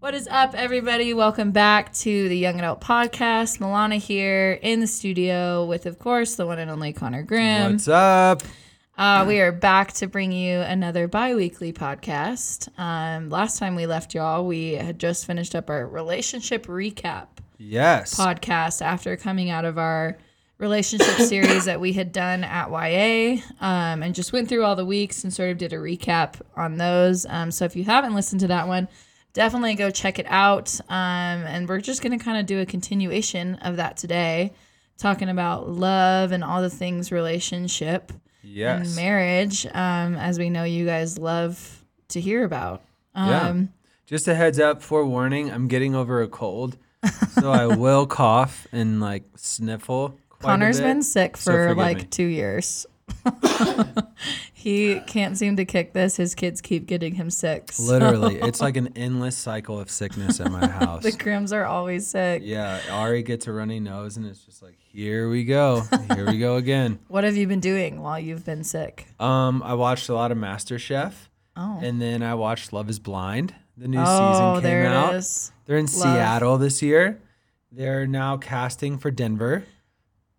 What is up, everybody? Welcome back to the Young Adult Podcast. Milana here in the studio with, of course, the one and only Connor Graham. What's up? We are back to bring you another bi-weekly podcast. Last time we left y'all, we had just finished up our relationship recap podcast after coming out of our relationship series that we had done at YA, and just went through all the weeks and sort of did a recap on those. So if you haven't listened to that one, definitely go check it out, and we're just going to kind of do a continuation of that today, talking about love and all the things relationship and marriage, as we know you guys love to hear about. Just a heads up, forewarning, I'm getting over a cold, so I will cough and like sniffle quite Connor's a bit, been sick for so like 2 years. He can't seem to kick this. His kids keep getting him sick. So. Literally. It's like an endless cycle of sickness at my house. The Grims are always sick. Yeah. Ari gets a runny nose and it's just like, here we go. Here we go again. What have you been doing while you've been sick? I watched a lot of MasterChef. Oh. And then I watched Love is Blind. The new season came out. Oh, there it is. They're in Seattle this year. They're now casting for Denver.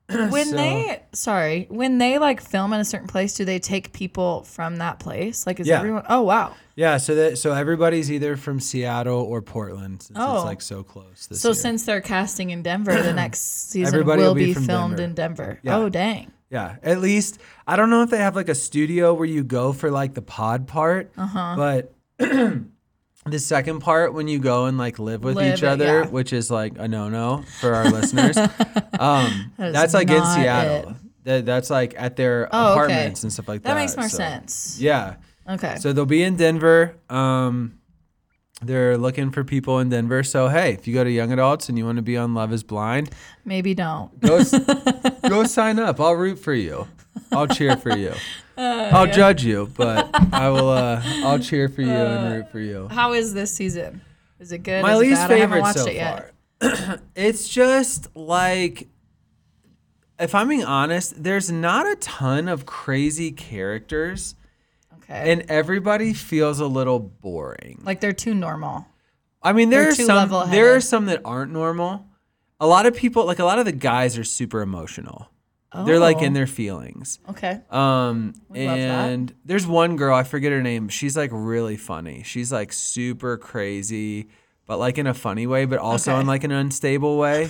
When they like film in a certain place, do they take people from that place? Like, is everyone? Oh, wow. Yeah. So everybody's either from Seattle or Portland. It's like so close. This year. Since they're casting in Denver, the next season will be filmed in Denver. Yeah. Oh, dang. Yeah. At least I don't know if they have like a studio where you go for like the pod part, but the second part, when you go and like live with each other, which is like a no-no for our listeners, that's like in Seattle. That's like at their apartments and stuff like that. That makes more sense. Yeah. Okay. So they'll be in Denver. They're looking for people in Denver. So hey, if you go to Young Adults and you want to be on Love is Blind, maybe don't go sign up. I'll root for you. I'll cheer for you. I'll judge you, but I will. I'll cheer for you and root for you. How is this season? Is it good? My least favorite so far. It's just like, if I'm being honest, there's not a ton of crazy characters. Okay. And everybody feels a little boring. Like they're too normal. I mean, there are some that aren't normal. A lot of people, like a lot of the guys, are super emotional. They're like in their feelings. Okay. And there's one girl, I forget her name. She's like really funny. She's like super crazy, but like in a funny way, but also in like an unstable way.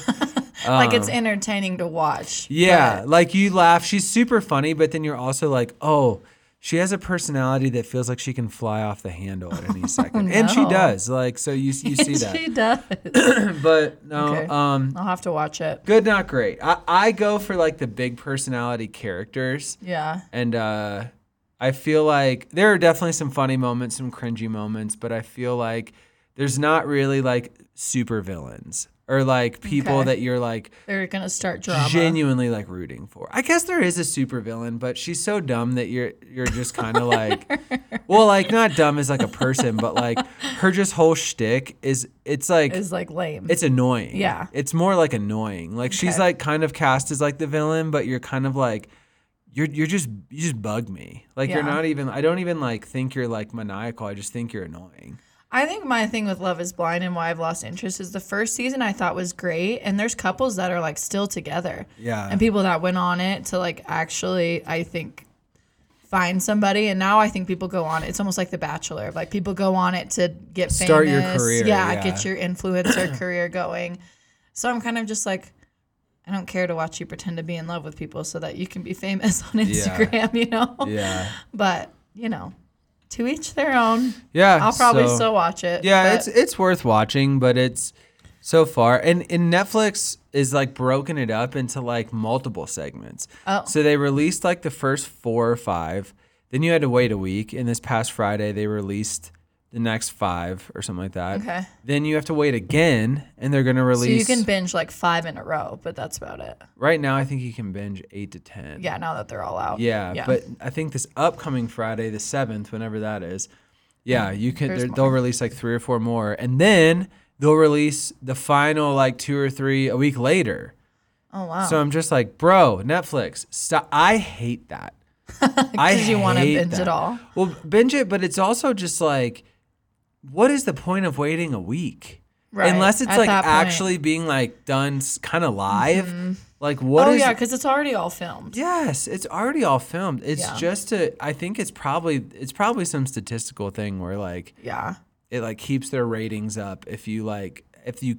Like it's entertaining to watch. Yeah. Like you laugh. She's super funny, but then you're also like, oh, she has a personality that feels like she can fly off the handle at any second. No. And she does. Like, so you see that. She does. But no. Okay. I'll have to watch it. Good, not great. I go for like the big personality characters. Yeah. And I feel like there are definitely some funny moments, some cringy moments, but I feel like there's not really like super villains. Or like people that you're like, they're gonna start drama. Genuinely like rooting for. I guess there is a supervillain, but she's so dumb that you're just kind of like, well, like not dumb as like a person, but like her just whole shtick is like lame. It's annoying. Yeah, it's more like annoying. Like she's like kind of cast as like the villain, but you're kind of like, you just bug me. Like you're not even. I don't even like think you're like maniacal. I just think you're annoying. I think my thing with Love is Blind and why I've lost interest is the first season I thought was great. And there's couples that are like still together. Yeah. And people that went on it to like actually, I think, find somebody. And now I think people go on it. It's almost like The Bachelor. Like people go on it to get famous. Start your career. Yeah. Get your influencer career going. So I'm kind of just like, I don't care to watch you pretend to be in love with people so that you can be famous on Instagram, you know? Yeah. But, you know. To each their own. Yeah. I'll probably still watch it. Yeah, it's worth watching, but it's so far. And Netflix is like broken it up into like multiple segments. Oh. So they released like the first 4 or 5. Then you had to wait a week. And this past Friday, they released the next 5 or something like that. Okay. Then you have to wait again, and they're going to release... So you can binge like 5 in a row, but that's about it. Right now, I think you can binge 8 to 10. Yeah, now that they're all out. Yeah, but I think this upcoming Friday, the 7th, whenever that is, yeah, you can. They'll release like 3 or 4 more, and then they'll release the final like 2 or 3 a week later. Oh, wow. So I'm just like, bro, Netflix, stop. I hate that. Because you want to binge that. It all. Well, binge it, but it's also just like... What is the point of waiting a week? Right. Unless it's like actually being like done kind of live. Mm-hmm. Like what is... Oh yeah, because it's already all filmed. Yes, it's already all filmed. It's just I think it's probably some statistical thing where like... Yeah. It like keeps their ratings up if you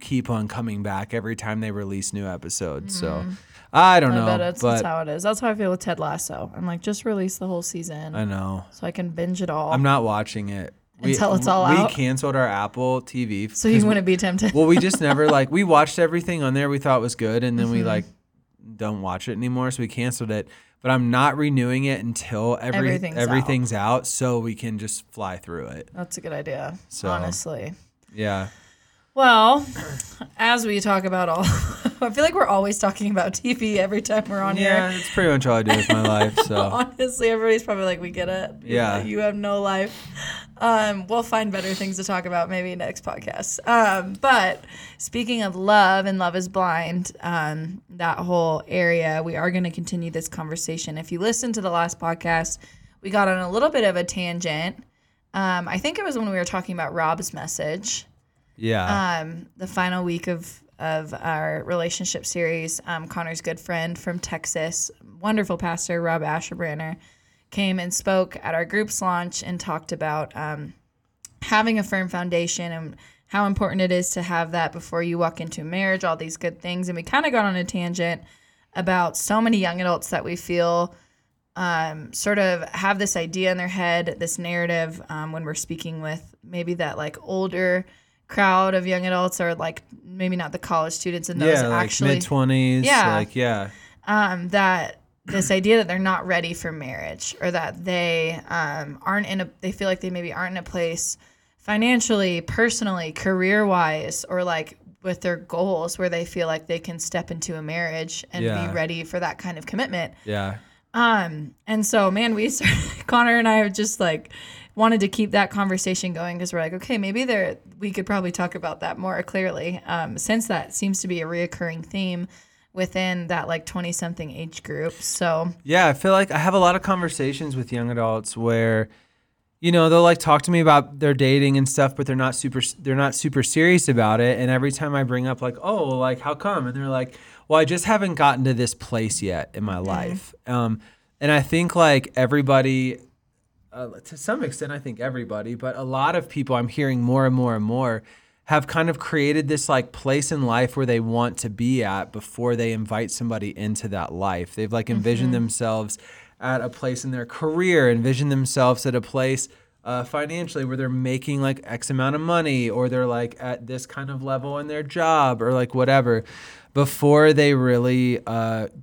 keep on coming back every time they release new episodes. Mm-hmm. So I don't know. That's how it is. That's how I feel with Ted Lasso. I'm like, just release the whole season. I know. So I can binge it all. I'm not watching it. Until it's all out. We canceled our Apple TV. So you wouldn't be tempted. Well, we just never we watched everything on there we thought was good. And then we don't watch it anymore. So we canceled it. But I'm not renewing it until everything's out. So we can just fly through it. That's a good idea. So, honestly. Yeah. Well, as we talk about all, I feel like we're always talking about TV every time we're on here. Yeah, it's pretty much all I do with my life. So honestly, everybody's probably like, we get it. Yeah. You have no life. We'll find better things to talk about maybe next podcast. But speaking of love and Love is Blind, that whole area, we are going to continue this conversation. If you listened to the last podcast, we got on a little bit of a tangent. I think it was when we were talking about Rob's message. Yeah. The final week of our relationship series, Connor's good friend from Texas, wonderful pastor, Rob Asherbrenner, came and spoke at our group's launch and talked about having a firm foundation and how important it is to have that before you walk into marriage, all these good things. And we kind of got on a tangent about so many young adults that we feel sort of have this idea in their head, this narrative when we're speaking with maybe that like older crowd of young adults, or like maybe not the college students and those actually mid-20s that this idea that they're not ready for marriage, or that they they feel like they maybe aren't in a place financially, personally, career-wise, or like with their goals where they feel like they can step into a marriage and be ready for that kind of commitment. And so, man, Connor and I have just like wanted to keep that conversation going, because we're like, okay, maybe we could probably talk about that more clearly, since that seems to be a reoccurring theme within that like 20-something age group. So yeah, I feel like I have a lot of conversations with young adults where, you know, they'll like talk to me about their dating and stuff, but they're not super serious about it. And every time I bring up like, oh, like how come? And they're like, well, I just haven't gotten to this place yet in my life. And I think like everybody, to some extent, I think everybody, but a lot of people I'm hearing more and more and more have kind of created this like place in life where they want to be at before they invite somebody into that life. They've like envisioned themselves at a place in their career, envisioned themselves at a place financially where they're making like X amount of money, or they're like at this kind of level in their job, or like whatever, before they really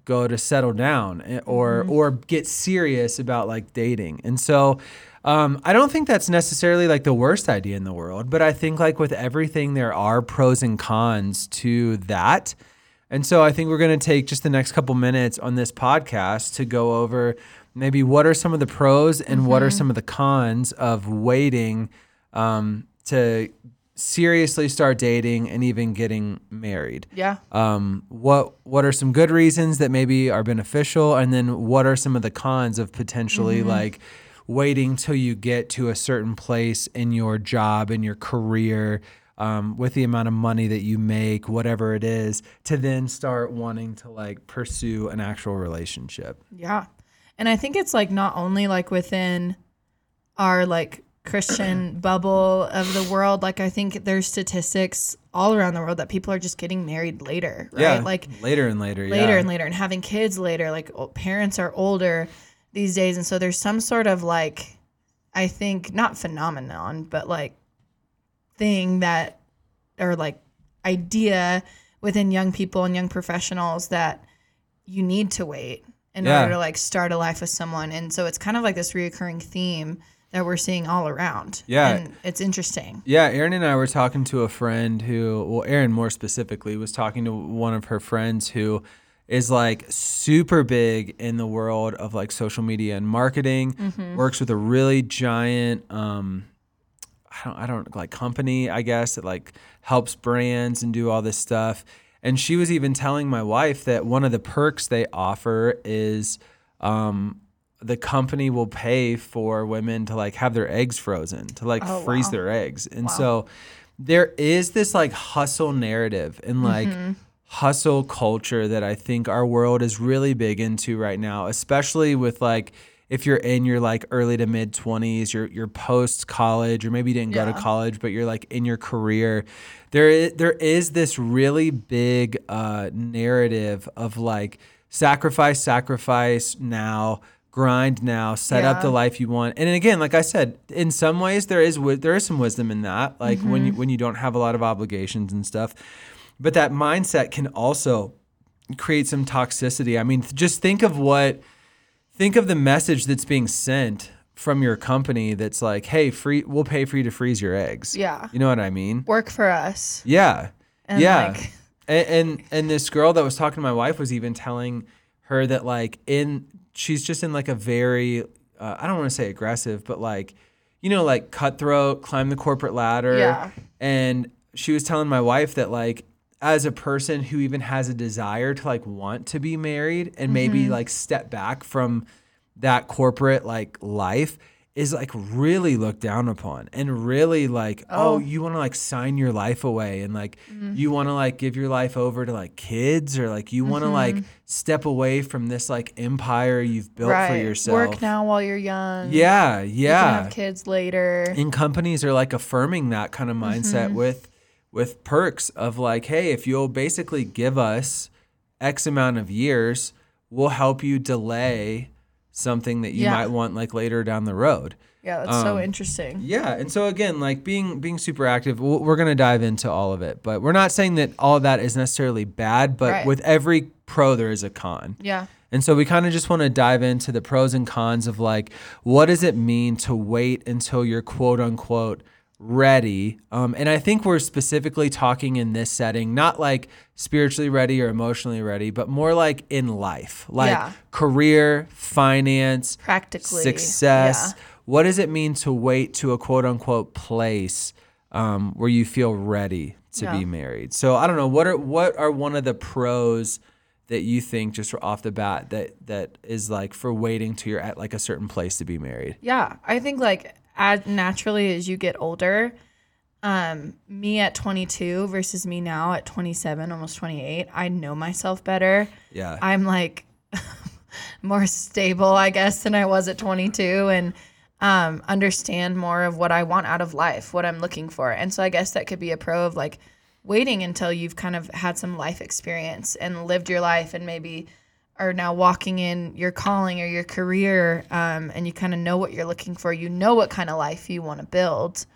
go to settle down or get serious about like dating. And so I don't think that's necessarily like the worst idea in the world, but I think like with everything, there are pros and cons to that. And so I think we're going to take just the next couple minutes on this podcast to go over maybe what are some of the pros and what are some of the cons of waiting to seriously start dating and even getting married. Yeah. What are some good reasons that maybe are beneficial? And then what are some of the cons of potentially like waiting till you get to a certain place in your job, in your career, with the amount of money that you make, whatever it is, to then start wanting to like pursue an actual relationship. Yeah. And I think it's like not only like within our like Christian bubble of the world, like I think there's statistics all around the world that people are just getting married later, right? Yeah, like later and later and having kids later, like parents are older these days. And so there's some sort of like, I think not phenomenon, but like thing that, or like idea within young people and young professionals that you need to wait in order to like start a life with someone. And so it's kind of like this reoccurring theme that we're seeing all around. Yeah. And it's interesting. Yeah. Erin and I were talking to a friend who, well, Erin more specifically was talking to one of her friends who is like super big in the world of like social media and marketing, mm-hmm. works with a really giant, I don't like company, I guess, that like helps brands and do all this stuff. And she was even telling my wife that one of the perks they offer is the company will pay for women to like have their eggs frozen, to like freeze their eggs. And so there is this like hustle narrative and like mm-hmm. hustle culture that I think our world is really big into right now, especially with like, if you're in your like early to mid 20s, you're post college, or maybe you didn't go to college, but you're like in your career, there is this really big narrative of like sacrifice now, grind now, set up the life you want. And again, like I said, in some ways there is some wisdom in that, like mm-hmm. when you don't have a lot of obligations and stuff, but that mindset can also create some toxicity. I mean, just think of the message that's being sent from your company that's like, hey, we'll pay for you to freeze your eggs. Yeah. You know what I mean? Work for us. Yeah. And like... and this girl that was talking to my wife was even telling her that like she's just in like a very, I don't want to say aggressive, but like, you know, like cutthroat, climb the corporate ladder. Yeah. And she was telling my wife that like, as a person who even has a desire to like want to be married and maybe like step back from that corporate like life is like really looked down upon and really like, oh you want to like sign your life away and like you want to like give your life over to like kids or like you want to like step away from this like empire you've built for yourself. Work now while you're young. Yeah. Yeah. You can have kids later. And companies are like affirming that kind of mindset with perks of like, hey, if you'll basically give us X amount of years, we'll help you delay something that you might want like later down the road. Yeah, that's so interesting. Yeah, and so again, like being super active, we're going to dive into all of it, but we're not saying that all of that is necessarily bad, but with every pro, there is a con. Yeah. And so we kind of just want to dive into the pros and cons of like, what does it mean to wait until you're quote unquote ready. And I think we're specifically talking in this setting, not like spiritually ready or emotionally ready, but more like in life, like career, finance, practically success. Yeah. What does it mean to wait to a quote unquote place where you feel ready to be married? So I don't know, what are one of the pros that you think just off the bat that is like for waiting till you're at like a certain place to be married? Yeah, I think like as naturally as you get older, me at 22 versus me now at 27, almost 28, I know myself better. Yeah. I'm like more stable, I guess, than I was at 22 and understand more of what I want out of life, what I'm looking for. And so I guess that could be a pro of like waiting until you've kind of had some life experience and lived your life and maybe are now walking in your calling or your career, and you kind of know what you're looking for. You know what kind of life you want to build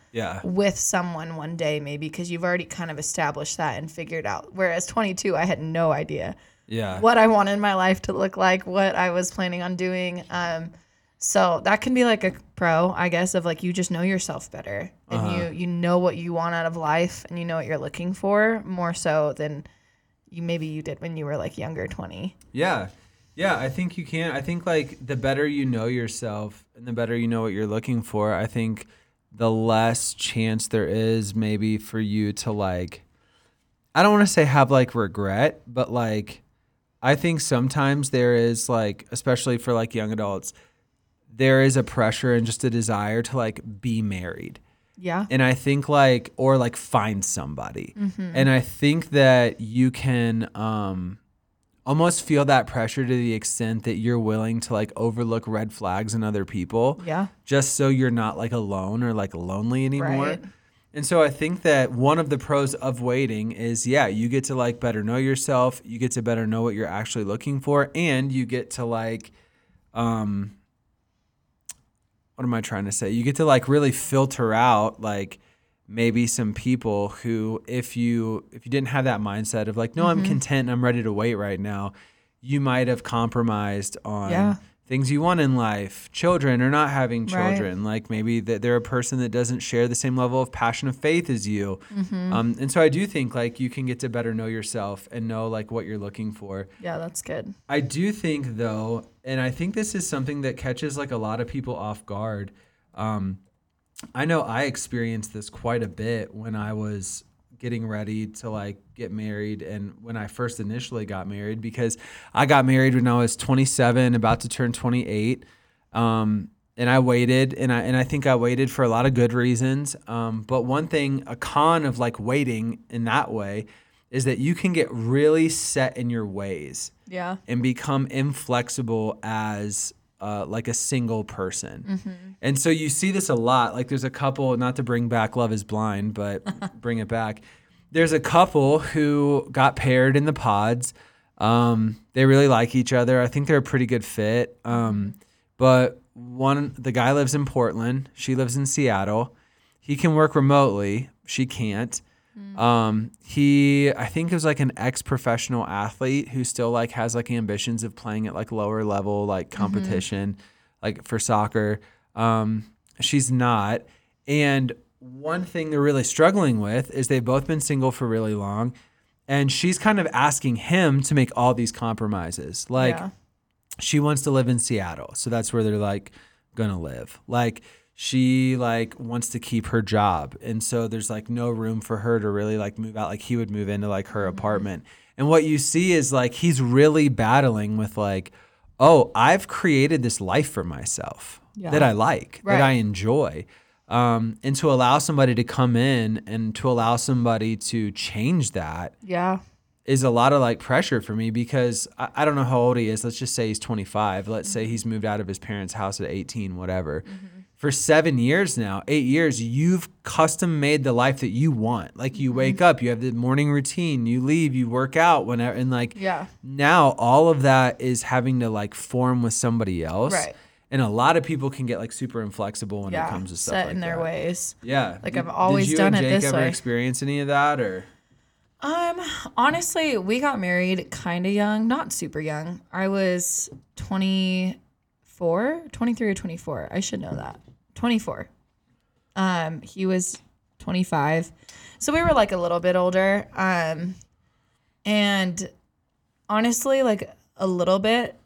with someone one day, maybe, because you've already kind of established that and figured out. Whereas 22, I had no idea what I wanted my life to look like, what I was planning on doing. So that can be like a pro, I guess, of like you just know yourself better and you know what you want out of life and you know what you're looking for more so than you did when you were like younger, 20. Yeah. Yeah. I think you can. I think like the better you know yourself and the better you know what you're looking for, I think the less chance there is maybe for you to like, I don't want to say have like regret, but like, I think sometimes there is like, especially for like young adults, there is a pressure and just a desire to like be married. Yeah. And I think like, or like find somebody. Mm-hmm. And I think that you can almost feel that pressure to the extent that you're willing to like overlook red flags in other people. Yeah. Just so you're not like alone or like lonely anymore. Right. And so I think that one of the pros of waiting is, you get to like better know yourself. You get to better know what you're actually looking for. And you get to like, what am I trying to say? You get to like really filter out like maybe some people who if you didn't have that mindset of like, no, I'm content and I'm ready to wait right now, you might have compromised on things you want in life, children or not having children, right. Like maybe that they're a person that doesn't share the same level of passion of faith as you. Mm-hmm. And so I do think like you can get to better know yourself and know like what you're looking for. Yeah, that's good. I do think though, and I think this is something that catches like a lot of people off guard. I know I experienced this quite a bit when I was getting ready to like get married and when I first initially got married, because I got married when I was 27, about to turn 28. And I waited, and I think I waited for a lot of good reasons. But one thing, a con of like waiting in that way is that you can get really set in your ways. Yeah. And become inflexible as like a single person. Mm-hmm. And so you see this a lot. Like there's a couple, not to bring back Love is Blind, but bring it back. There's a couple who got paired in the pods. They really like each other. I think they're a pretty good fit. But the guy lives in Portland. She lives in Seattle. He can work remotely. She can't. I think it was like an ex-professional athlete who still like has like ambitions of playing at like lower level, like competition, mm-hmm. like for soccer. She's not. And one thing they're really struggling with is they've both been single for really long, and she's kind of asking him to make all these compromises. Like yeah. She wants to live in Seattle. So that's where they're like going to live. Like, she like wants to keep her job. And so there's like no room for her to really like move out. Like he would move into like her apartment. And what you see is like, he's really battling with like, oh, I've created this life for myself yeah. that I like, right. that I enjoy. And to allow somebody to come in and to allow somebody to change that yeah. is a lot of like pressure for me, because I don't know how old he is. Let's just say he's 25. Let's mm-hmm. say he's moved out of his parents' house at 18, whatever. Mm-hmm. For 7 years now, 8 years, you've custom made the life that you want. Like you wake mm-hmm. up, you have the morning routine, you leave, you work out whenever, and like yeah. now all of that is having to like form with somebody else. Right. And a lot of people can get like super inflexible when yeah. it comes to stuff like that. Set in their ways. Yeah. Like I've always done it this way. Did you and Jake ever experience any of that, or? Honestly, we got married kind of young, not super young. I was 23 or 24. I should know that. 24. He was 25. So we were like a little bit older. And honestly, like a little bit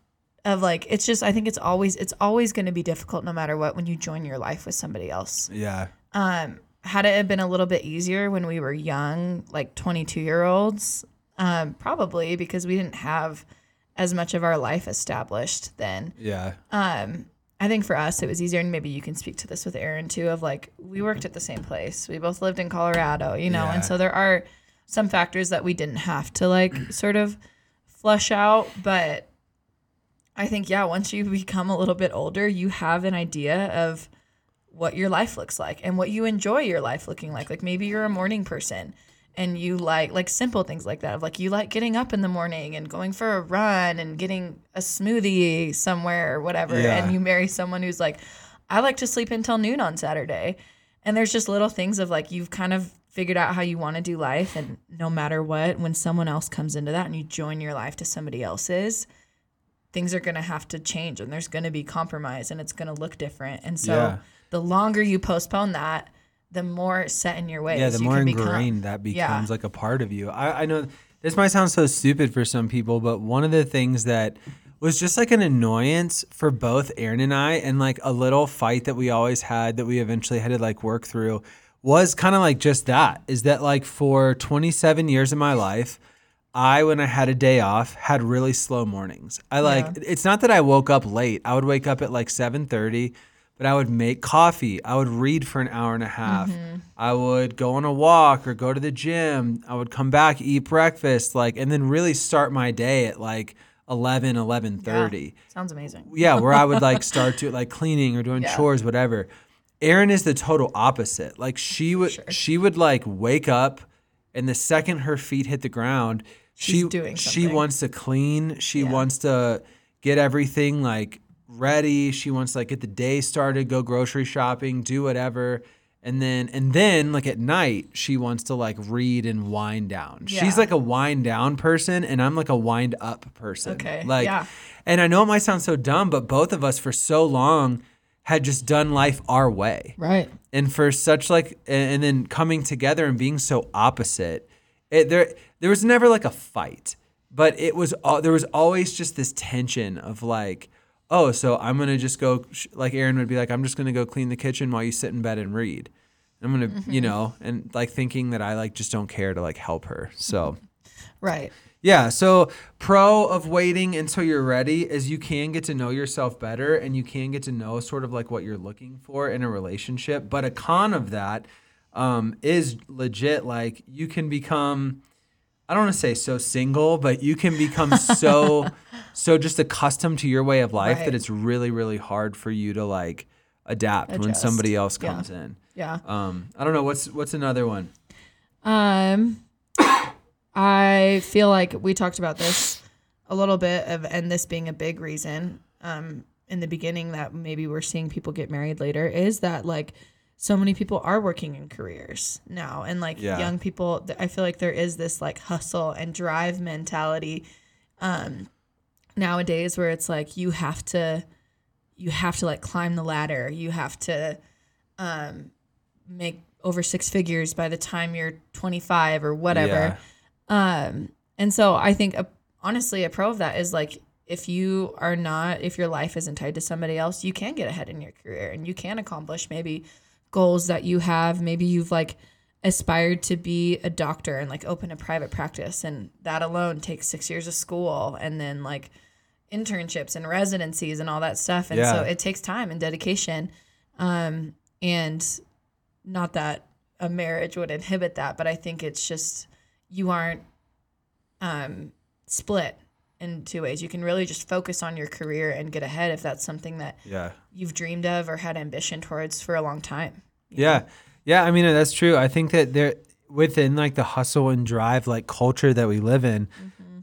of like, it's just, I think it's always going to be difficult no matter what, when you join your life with somebody else. Yeah. Had it been a little bit easier when we were young, like 22-year-olds, probably because we didn't have as much of our life established then. Yeah. I think for us, it was easier, and maybe you can speak to this with Aaron too, of like, we worked at the same place. We both lived in Colorado, you know? Yeah. And so there are some factors that we didn't have to like sort of flush out. But I think, yeah, once you become a little bit older, you have an idea of what your life looks like and what you enjoy your life looking like. Like maybe you're a morning person and you like simple things like that. Of like you like getting up in the morning and going for a run and getting a smoothie somewhere or whatever. Yeah. And you marry someone who's like, I like to sleep until noon on Saturday. And there's just little things of like, you've kind of figured out how you want to do life. And no matter what, when someone else comes into that and you join your life to somebody else's, things are going to have to change, and there's going to be compromise, and it's going to look different. And so yeah. the longer you postpone that, the more set in your ways. Yeah, the more ingrained that becomes yeah. like a part of you. I know this might sound so stupid for some people, but one of the things that was just like an annoyance for both Aaron and I, and like a little fight that we always had that we eventually had to like work through, was kind of like just that, is that like for 27 years of my life, when I had a day off, had really slow mornings. It's not that I woke up late. I would wake up at like 7:30. But I would make coffee. I would read for an hour and a half. Mm-hmm. I would go on a walk or go to the gym. I would come back, eat breakfast, like, and then really start my day at like 11:30. Yeah. Sounds amazing. Yeah, where I would like start to like cleaning or doing yeah. chores, whatever. Erin is the total opposite. Like she would like wake up, and the second her feet hit the ground, she's doing something. She wants to clean. She yeah. wants to get everything like ready. She wants to like get the day started, go grocery shopping, do whatever. And then like at night, she wants to like read and wind down. Yeah. She's like a wind down person and I'm like a wind up person. Okay. Like, yeah. And I know it might sound so dumb, but both of us for so long had just done life our way. Right. And for such like, and then coming together and being so opposite, there was never like a fight, but there was always just this tension of like, oh, so I'm going to just go, like Aaron would be like, I'm just going to go clean the kitchen while you sit in bed and read. I'm going to, you know, and like thinking that I like just don't care to like help her. So, right. Yeah. So pro of waiting until you're ready is you can get to know yourself better and you can get to know sort of like what you're looking for in a relationship. But a con of that is legit. Like you can become... I don't want to say so single, but you can become so just accustomed to your way of life right. that it's really, really hard for you to like adjust when somebody else comes yeah. in. Yeah. I don't know. What's another one? I feel like we talked about this a little bit and this being a big reason in the beginning that maybe we're seeing people get married later is that like, so many people are working in careers now and like yeah. young people, I feel like there is this like hustle and drive mentality nowadays where it's like, you have to like climb the ladder. You have to make over 6 figures by the time you're 25 or whatever. Yeah. And so I think honestly, a pro of that is like, if your life isn't tied to somebody else, you can get ahead in your career and you can accomplish maybe goals that you have. Maybe you've like aspired to be a doctor and like open a private practice, and that alone takes 6 years of school and then like internships and residencies and all that stuff. And yeah. so it takes time and dedication. And not that a marriage would inhibit that, but I think it's just, you aren't split in 2 ways. You can really just focus on your career and get ahead if that's something that yeah. you've dreamed of or had ambition towards for a long time. Yeah. Know? Yeah. I mean, that's true. I think that there within like the hustle and drive, like culture that we live in,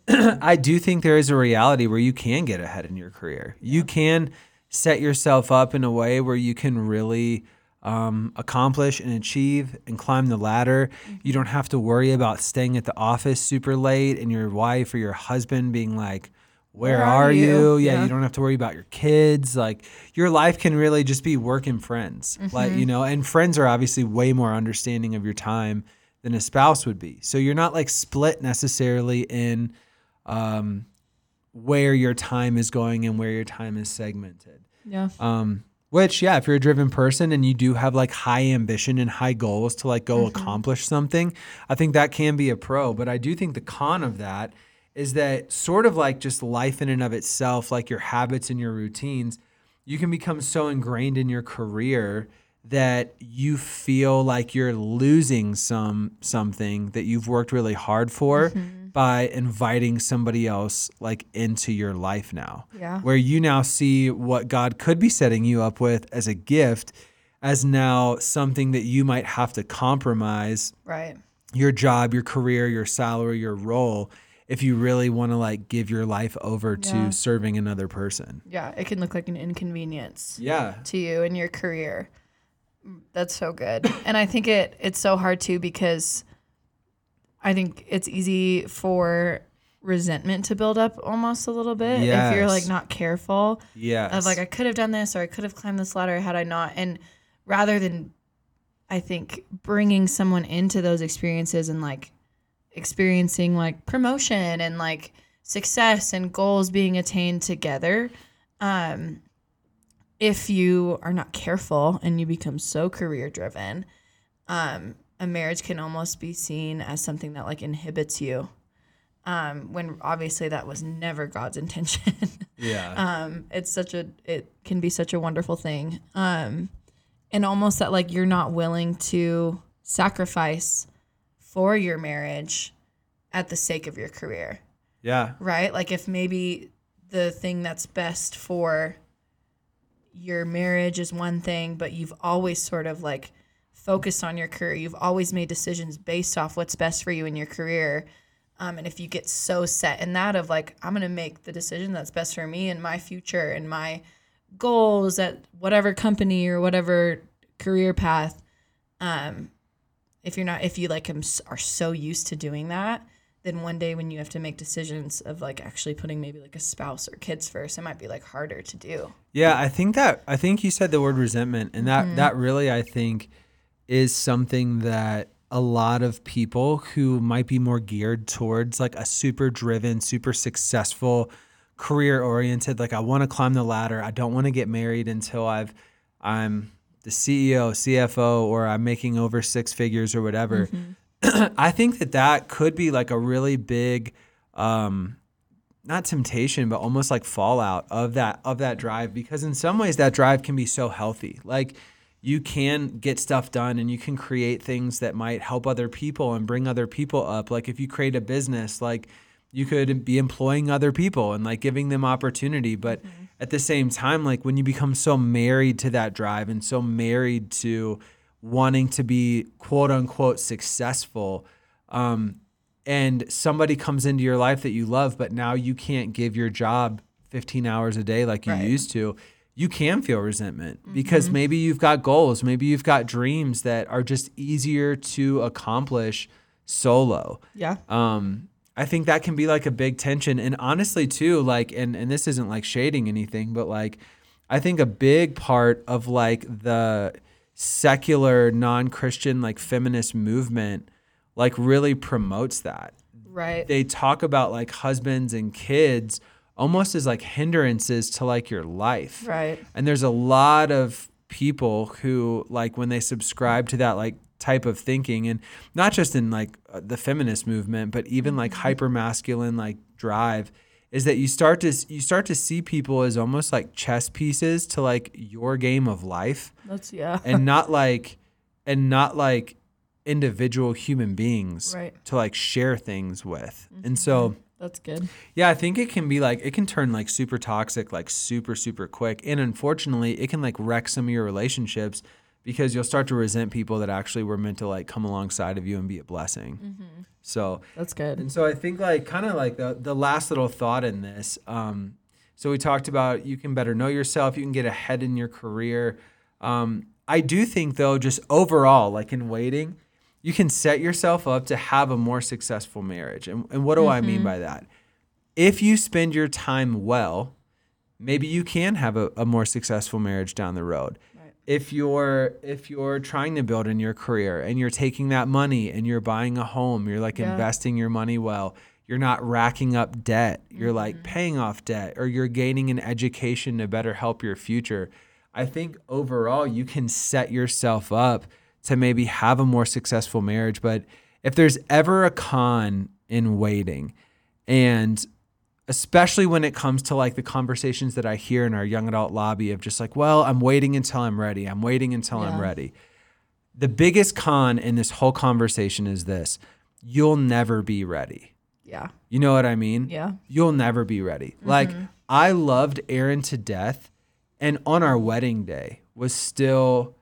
I do think there is a reality where you can get ahead in your career. Yeah. You can set yourself up in a way where you can really accomplish and achieve and climb the ladder. You don't have to worry about staying at the office super late and your wife or your husband being like, where are you? Yeah, you don't have to worry about your kids. Like your life can really just be work and friends. Like, you know, and friends are obviously way more understanding of your time than a spouse would be. So you're not like split necessarily in where your time is going and where your time is segmented. Yeah. Which, yeah, if you're a driven person and you do have like high ambition and high goals to like go accomplish something, I think that can be a pro. But I do think the con of that is that sort of like just life in and of itself, like your habits and your routines, you can become so ingrained in your career that you feel like you're losing something that you've worked really hard for by inviting somebody else like into your life now, where you now see what God could be setting you up with as a gift as now something that you might have to compromise your job, your career, your salary, your role, if you really want to like give your life over to serving another person. Yeah, it can look like an inconvenience to you and your career. That's so good. And I think it's so hard too, because I think it's easy for resentment to build up almost a little bit if you're like not careful. Yeah. Of like, I could have done this or I could have climbed this ladder had I not. And rather than, I think, bringing someone into those experiences and like experiencing like promotion and like success and goals being attained together, if you are not careful and you become so career driven, a marriage can almost be seen as something that like inhibits you, when obviously that was never God's intention. Yeah. It can be such a wonderful thing. And almost that like you're not willing to sacrifice for your marriage at the sake of your career. Yeah. Right? Like if maybe the thing that's best for your marriage is one thing, but you've always sort of like focused on your career. You've always made decisions based off what's best for you in your career. And if you get so set in that of like, I'm going to make the decision that's best for me and my future and my goals at whatever company or whatever career path, If you are so used to doing that, then one day when you have to make decisions of like actually putting maybe like a spouse or kids first, it might be like harder to do. Yeah, I think you said the word resentment, and that, mm-hmm. that really I think is something that a lot of people who might be more geared towards like a super driven, super successful, career oriented, like I want to climb the ladder. I don't want to get married until I'm the CEO, CFO, or I'm making over six figures or whatever. Mm-hmm. I think that could be like a really big, not temptation, but almost like fallout of that drive, because in some ways that drive can be so healthy. Like you can get stuff done and you can create things that might help other people and bring other people up. Like if you create a business, like you could be employing other people and like giving them opportunity. But mm-hmm. at the same time, like when you become so married to that drive and so married to wanting to be quote unquote successful, and somebody comes into your life that you love, but now you can't give your job 15 hours a day like you right. used to, you can feel resentment mm-hmm. because maybe you've got goals, maybe you've got dreams that are just easier to accomplish solo. Yeah. I think that can be like a big tension. And honestly too, like, and this isn't like shading anything, but like, I think a big part of like the secular non-Christian like feminist movement like really promotes that. Right. They talk about like husbands and kids almost as like hindrances to like your life. Right. And there's a lot of people who like when they subscribe to that like type of thinking, and not just in like the feminist movement, but even like hyper masculine like drive, is that you start to see people as almost like chess pieces to like your game of life. That's yeah. and not like individual human beings right. to like share things with. Mm-hmm. And so that's good. Yeah, I think it can be like, it can turn like super toxic, like super, super quick. And unfortunately it can like wreck some of your relationships, because you'll start to resent people that actually were meant to like come alongside of you and be a blessing. Mm-hmm. So that's good. And so I think like kind of like the last little thought in this. So we talked about you can better know yourself. You can get ahead in your career. I do think though, just overall, like in waiting, you can set yourself up to have a more successful marriage. And what do mm-hmm. I mean by that? If you spend your time well, maybe you can have a more successful marriage down the road. If you're trying to build in your career and you're taking that money and you're buying a home, you're like yeah. investing your money well, you're not racking up debt, you're mm-hmm. like paying off debt, or you're gaining an education to better help your future. I think overall you can set yourself up to maybe have a more successful marriage. But if there's ever a con in waiting, and especially when it comes to like the conversations that I hear in our young adult lobby of just like, well, I'm waiting until I'm ready. I'm waiting until yeah. I'm ready. The biggest con in this whole conversation is this: you'll never be ready. Yeah. You know what I mean? Yeah. You'll never be ready. Mm-hmm. Like I loved Aaron to death, and on our wedding day was still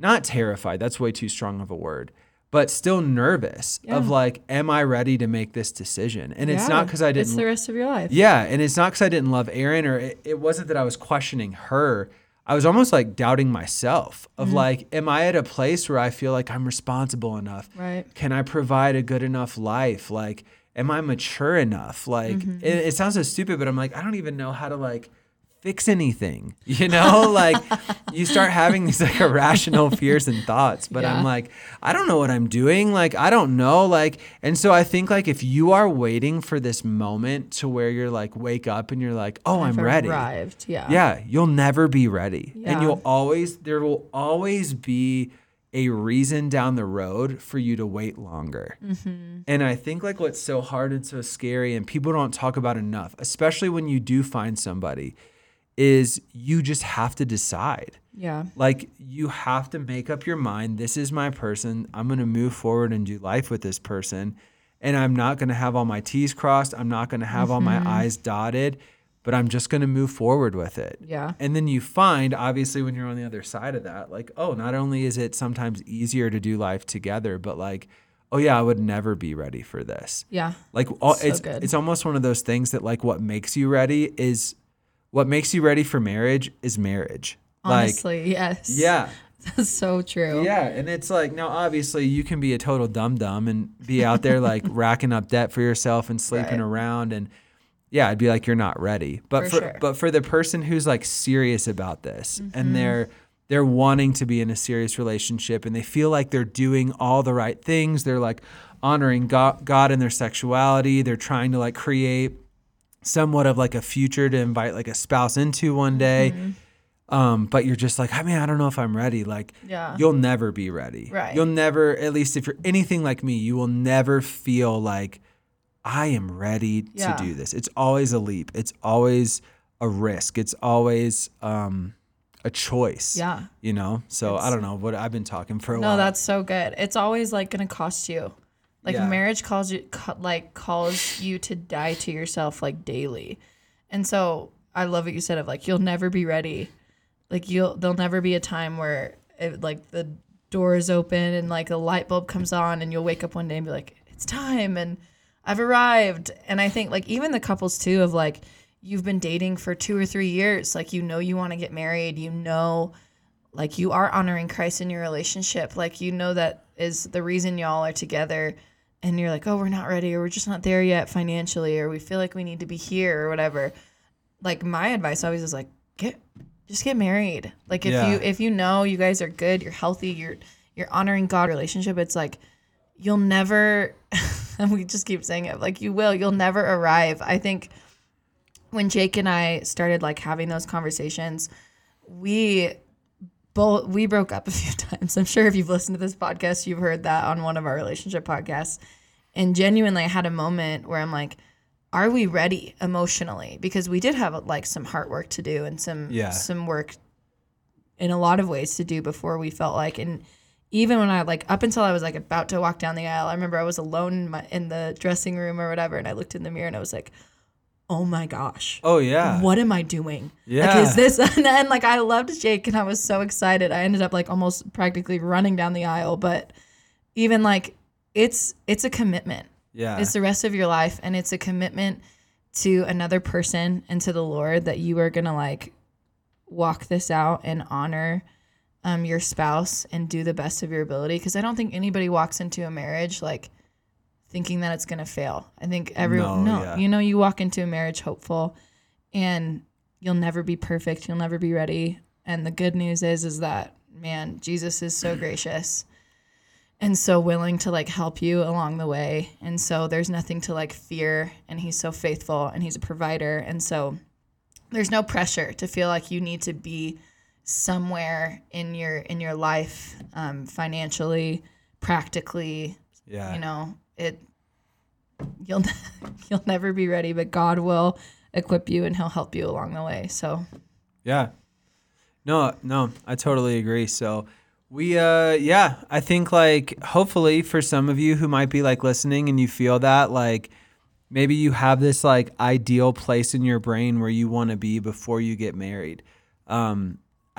not terrified. That's way too strong of a word, but still nervous yeah. of like, am I ready to make this decision? And yeah. it's not because I didn't... It's the rest of your life. Yeah, and it's not because I didn't love Aaron, or it wasn't that I was questioning her. I was almost like doubting myself of mm-hmm. like, am I at a place where I feel like I'm responsible enough? Right. Can I provide a good enough life? Like, am I mature enough? Like, mm-hmm. it sounds so stupid, but I'm like, I don't even know how to like fix anything, you know? Like you start having these like irrational fears and thoughts, but yeah. I'm like, I don't know what I'm doing. Like, I don't know. Like, and so I think like, if you are waiting for this moment to where you're like, wake up and you're like, oh, I've ready. Arrived. Yeah. Yeah. You'll never be ready. Yeah. And there will always be a reason down the road for you to wait longer. Mm-hmm. And I think like what's so hard and so scary, and people don't talk about enough, especially when you do find somebody, is you just have to decide. Yeah. Like you have to make up your mind. This is my person. I'm going to move forward and do life with this person. And I'm not going to have all my T's crossed. I'm not going to have mm-hmm. all my I's dotted, but I'm just going to move forward with it. Yeah. And then you find, obviously, when you're on the other side of that, like, oh, not only is it sometimes easier to do life together, but like, oh yeah, I would never be ready for this. Yeah. Like it's almost one of those things that like what makes you ready for marriage is marriage. Honestly, like, yes. Yeah. That's so true. Yeah, and it's like, now obviously you can be a total dum-dum and be out there like racking up debt for yourself and sleeping around, and yeah, I'd be like, you're not ready. But for the person who's like serious about this, mm-hmm. and they're wanting to be in a serious relationship and they feel like they're doing all the right things, they're like honoring God in their sexuality, they're trying to like create somewhat of like a future to invite like a spouse into one day. Mm-hmm. But you're just like, I mean, I don't know if I'm ready. Like, you'll never be ready. Right. You'll never, at least if you're anything like me, you will never feel like I am ready to do this. It's always a leap. It's always a risk. It's always a choice. Yeah. You know? So I don't know what I've been talking for a while. No, that's so good. It's always like going to cost you. Like marriage calls you to die to yourself like daily. And so I love what you said of like, you'll never be ready. Like there'll never be a time where it, like the door is open and like a light bulb comes on and you'll wake up one day and be like, it's time and I've arrived. And I think like even the couples too of like, you've been dating for 2 or 3 years. Like, you know, you want to get married, you know, like you are honoring Christ in your relationship. Like, you know, that is the reason y'all are together and you're like, oh, we're not ready, or we're just not there yet financially, or we feel like we need to be here or whatever. Like my advice always is like, just get married. Like if you know you guys are good, you're healthy, you're honoring God relationship, it's like you'll never and we just keep saying it, like you'll never arrive. I think when Jake and I started like having those conversations, we broke up a few times. I'm sure if you've listened to this podcast, you've heard that on one of our relationship podcasts. And genuinely I had a moment where I'm like, are we ready emotionally? Because we did have like some heart work to do and some work in a lot of ways to do before we felt like, and even when I like, up until I was like about to walk down the aisle, I remember I was alone in the dressing room or whatever. And I looked in the mirror and I was like, oh my gosh. Oh yeah. What am I doing? Yeah. Like, is this? And then like, I loved Jake and I was so excited. I ended up like almost practically running down the aisle, but even like, it's a commitment. Yeah. It's the rest of your life, and it's a commitment to another person and to the Lord that you are going to like walk this out and honor your spouse and do the best of your ability, because I don't think anybody walks into a marriage like thinking that it's going to fail. I think everyone you know, you walk into a marriage hopeful, and you'll never be perfect, you'll never be ready, and the good news is that, man, Jesus is so gracious and so willing to like help you along the way. And so there's nothing to like fear, and he's so faithful and he's a provider. And so there's no pressure to feel like you need to be somewhere in your life, financially, practically, you know, you'll never be ready, but God will equip you and he'll help you along the way. So. Yeah, no, I totally agree. So, we, I think like hopefully for some of you who might be like listening and you feel that like maybe you have this like ideal place in your brain where you want to be before you get married. I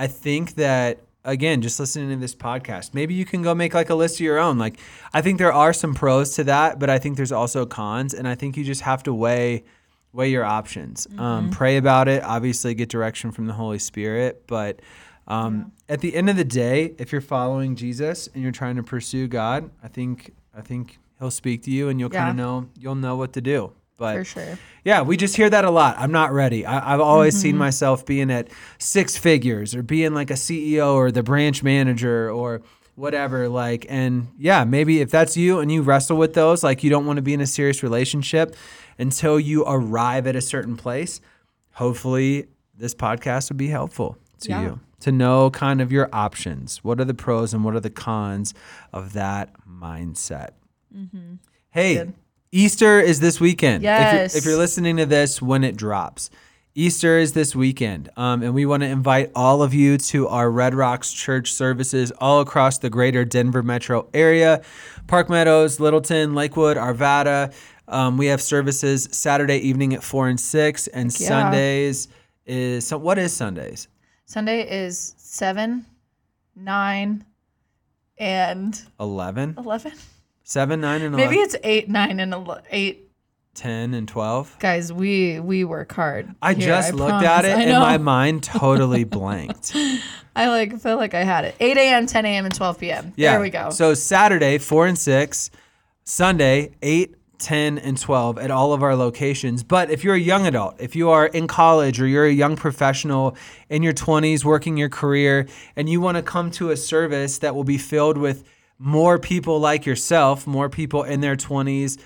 think that, again, just listening to this podcast, maybe you can go make like a list of your own. Like, I think there are some pros to that, but I think there's also cons, and I think you just have to weigh your options. Mm-hmm. Pray about it, obviously get direction from the Holy Spirit, but at the end of the day, if you're following Jesus and you're trying to pursue God, I think he'll speak to you, and you'll kind of know, you'll know what to do. But for sure. Yeah, we just hear that a lot. I'm not ready. I've always seen myself being at 6 figures or being like a CEO or the branch manager or whatever. Like, and yeah, maybe if that's you and you wrestle with those, like you don't want to be in a serious relationship until you arrive at a certain place. Hopefully this podcast would be helpful to you, to know kind of your options. What are the pros and what are the cons of that mindset? Mm-hmm. Hey, good. Easter is this weekend. Yes. If you're listening to this when it drops, Easter is this weekend. And we want to invite all of you to our Red Rocks Church services all across the greater Denver metro area, Park Meadows, Littleton, Lakewood, Arvada. We have services Saturday evening at 4 and 6, and Sundays is, so what is Sundays? Sunday is 7, 9, and 11. 7, 9, and 11. Maybe it's 8, 9, and 8, 10 and 12. Guys, we work hard. I just looked at it and my mind totally blanked. I feel like I had it. 8 a.m., 10 a.m., and 12 p.m. Yeah. There we go. So Saturday, 4 and 6, Sunday, 8, 10, and 12 at all of our locations. But if you're a young adult, if you are in college or you're a young professional in your 20s working your career and you want to come to a service that will be filled with more people like yourself, more people in their 20s,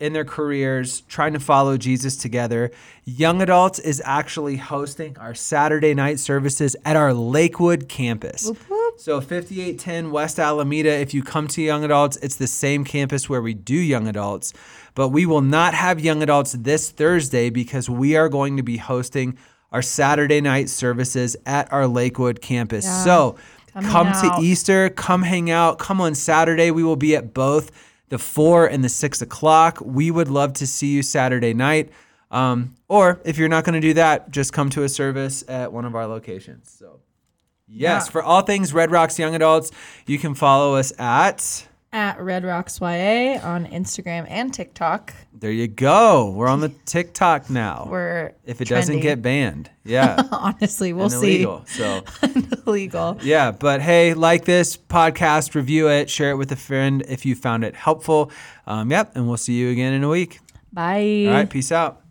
in their careers, trying to follow Jesus together. Young Adults is actually hosting our Saturday night services at our Lakewood campus. Whoop, whoop. So 5810 West Alameda, if you come to Young Adults, it's the same campus where we do Young Adults. But we will not have Young Adults this Thursday because we are going to be hosting our Saturday night services at our Lakewood campus. Yeah. So come to Easter, come hang out, come on Saturday. We will be at both the 4 and the 6 o'clock. We would love to see you Saturday night. Or if you're not going to do that, just come to a service at one of our locations. So, yes, for all things Red Rocks Young Adults, you can follow us at Red Rocks YA on Instagram and TikTok. There you go. We're on the TikTok now. If it doesn't get banned. Yeah. Honestly, we'll see. Illegal. So. Illegal. Yeah. But hey, like this podcast, review it, share it with a friend if you found it helpful. And we'll see you again in a week. Bye. All right. Peace out.